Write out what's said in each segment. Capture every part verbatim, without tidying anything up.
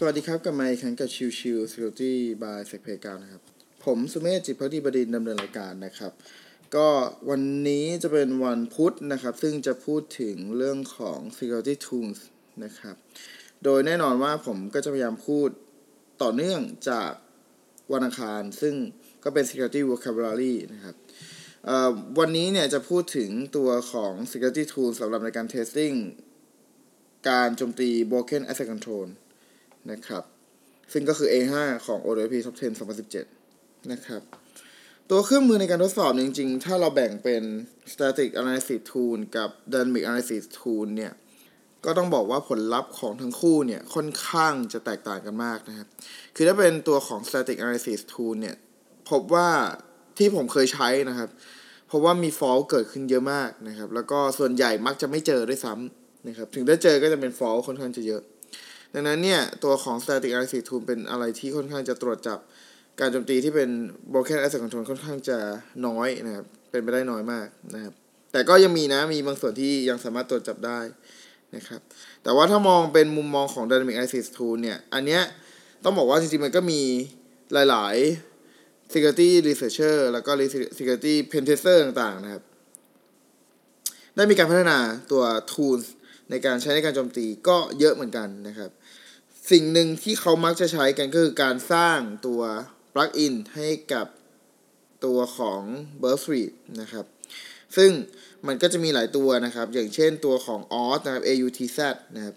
สวัสดีครับกับมาอีกครั้งกับชิวชิว Security by Sec Playground นะครับผมสุเมธจิตพักดีบดินทร์ดำเนินรายการนะครับก็วันนี้จะเป็นวันพุธนะครับซึ่งจะพูดถึงเรื่องของ Security Tools นะครับโดยแน่นอนว่าผมก็จะพยายามพูดต่อเนื่องจากวันอังคารซึ่งก็เป็น Security Vocabulary นะครับวันนี้เนี่ยจะพูดถึงตัวของ Security Tools สำหรับในการ Testing การโจมตี Broken Access Controlนะครับซึ่งก็คือ เอ ห้า ของ โอ ดี พี Top เท็น สองพันสิบเจ็ดนะครับตัวเครื่องมือในการทดสอบจริงๆถ้าเราแบ่งเป็น Static Analysis Tool กับ Dynamic Analysis Tool เนี่ยก็ต้องบอกว่าผลลัพธ์ของทั้งคู่เนี่ยค่อนข้างจะแตกต่างกันมากนะครับคือถ้าเป็นตัวของ Static Analysis Tool เนี่ยพบว่าที่ผมเคยใช้นะครับเพราะว่ามี Fault เกิดขึ้นเยอะมากนะครับแล้วก็ส่วนใหญ่มักจะไม่เจอด้วยซ้ำนะครับถึงได้เจอก็จะเป็น Fault ค่อนข้างจะเยอะดังนั้นเนี่ยตัวของ Static Analysis Tool เป็นอะไรที่ค่อนข้างจะตรวจจับการโจมตีที่เป็น Broken Access Control ค่อนข้างจะน้อยนะครับเป็นไปได้น้อยมากนะครับแต่ก็ยังมีนะมีบางส่วนที่ยังสามารถตรวจจับได้นะครับแต่ว่าถ้ามองเป็นมุมมองของ Dynamic Analysis Tool เนี่ยอันเนี้ยต้องบอกว่าจริงๆมันก็มีหลายๆ Security Researcher แล้วก็ Security Pentester ต่างๆนะครับได้มีการพัฒนาตัว Tools ในการใช้ในการโจมตีก็เยอะเหมือนกันนะครับสิ่งหนึ่งที่เขามักจะใช้กันก็คือการสร้างตัวปลั๊กอินให้กับตัวของ Burp Suite นะครับซึ่งมันก็จะมีหลายตัวนะครับอย่างเช่นตัวของ Auth นะครับ เอ ยู ที แซด นะครับ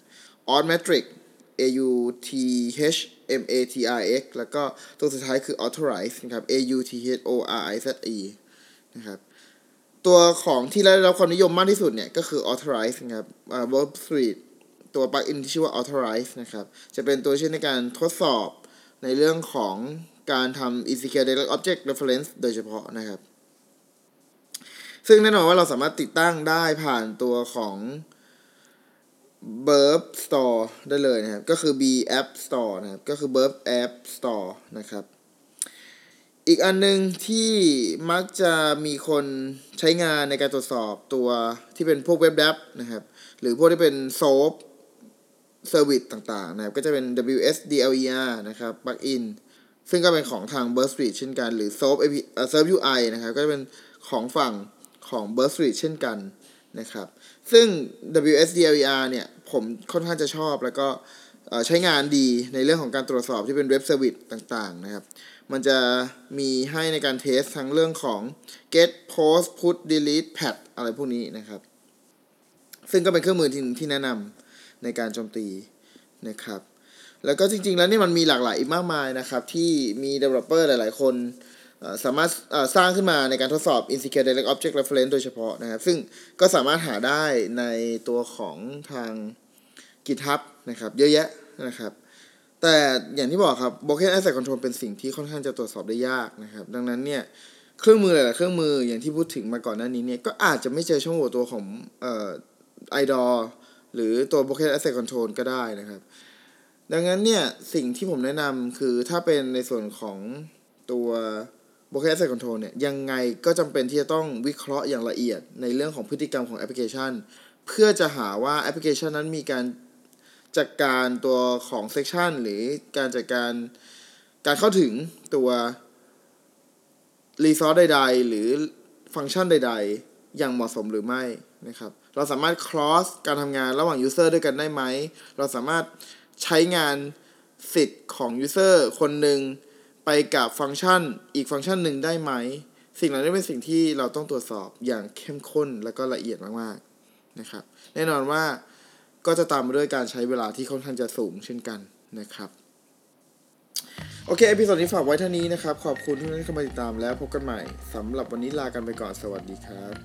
AuthMatrix เอ ยู ที เอช เอ็ม เอ ที อาร์ เอ็กซ์ แล้วก็ตัวสุดท้ายคือ Authorize นะครับ เอ ยู ที เอช โอ อาร์ ไอ ซี อี นะครับตัวของที่ได้รับความนิยมมากที่สุดเนี่ยก็คือ Authorize นะครับ Burp Suiteตัวปลั๊กอินที่ชื่อว่า Authorize นะครับจะเป็นตัวช่วยในการทดสอบในเรื่องของการทำ Insecure Direct Object Reference โดยเฉพาะนะครับซึ่งแน่นอนว่าเราสามารถติดตั้งได้ผ่านตัวของ Burp Store ได้เลยนะครับก็คือ Burp App Store นะครับก็คือ Burp App Store นะครับอีกอันนึงที่มักจะมีคนใช้งานในการตรวจสอบตัวที่เป็นพวกเว็บแอปนะครับหรือพวกที่เป็น Soap Service ต่างๆนะครับก็จะเป็น ดับเบิลยู เอส ดี แอล อี อาร์ นะครับ Plugin ซึ่งก็เป็นของทาง Burp Suite เช่นกันหรือ Soap เอ พี เอ่อ Service ยู ไอ นะครับก็จะเป็นของฝั่งของ Burp Suite เช่นกันนะครับซึ่ง ดับเบิลยู เอส ดี แอล อี อาร์ เนี่ยผมค่อนข้างจะชอบแล้วก็ใช้งานดีในเรื่องของการตรวจสอบที่เป็นเว็บเซอร์วิสต่างๆนะครับมันจะมีให้ในการเทสทั้งเรื่องของ get post put delete pad อะไรพวกนี้นะครับซึ่งก็เป็นเครื่องมือที่ที่แนะนำในการโจมตีนะครับแล้วก็จริงๆแล้วนี่มันมีหลากหลายอีกมากมายนะครับที่มี developer หลายๆคนสามารถสร้างขึ้นมาในการทดสอบ Insecure Direct Object Reference โดยเฉพาะนะครับซึ่งก็สามารถหาได้ในตัวของทาง GitHub นะครับเยอะแยะนะครับแต่อย่างที่บอกครับ Broken Access Control เป็นสิ่งที่ค่อนข้างจะตรวจสอบได้ยากนะครับดังนั้นเนี่ยเครื่องมือหลายๆเครื่องมืออย่างที่พูดถึงมาก่อนหน้านี้เนี่ยก็อาจจะไม่เจอช่องโหว่ตัวของเอ่อ ไอ ดี โอ หรือตัว Broken Access Control ก็ได้นะครับดังนั้นเนี่ยสิ่งที่ผมแนะนำคือถ้าเป็นในส่วนของตัว Broken Access Control เนี่ยยังไงก็จำเป็นที่จะต้องวิเคราะห์อย่างละเอียดในเรื่องของพฤติกรรมของแอปพลิเคชันเพื่อจะหาว่าแอปพลิเคชันนั้นมีการจัด ก, การตัวของเซกชันหรือการจัด ก, การการเข้าถึงตัวรีซอสใดๆหรือฟังก์ชันใดๆอย่างเหมาะสมหรือไม่นะครับเราสามารถ cross การทำงานระหว่าง user ด้วยกันได้ไหมเราสามารถใช้งานสิทธิ์ของ user คนหนึ่งไปกับฟังก์ชันอีกฟังก์ชันหนึ่งได้ไหมสิ่งเหล่านี้เป็นสิ่งที่เราต้องตรวจสอบอย่างเข้มข้นและก็ละเอียดมากๆนะครับแน่นอนว่าก็จะตามมาด้วยการใช้เวลาที่ค่อนข้างจะสูงเช่นกันนะครับโอเคเอพิโซดนี้ฝากไว้เท่านี้นะครับขอบคุณที่เข้ามาติดตามแล้วพบกันใหม่สำหรับวันนี้ลากันไปก่อนสวัสดีครับ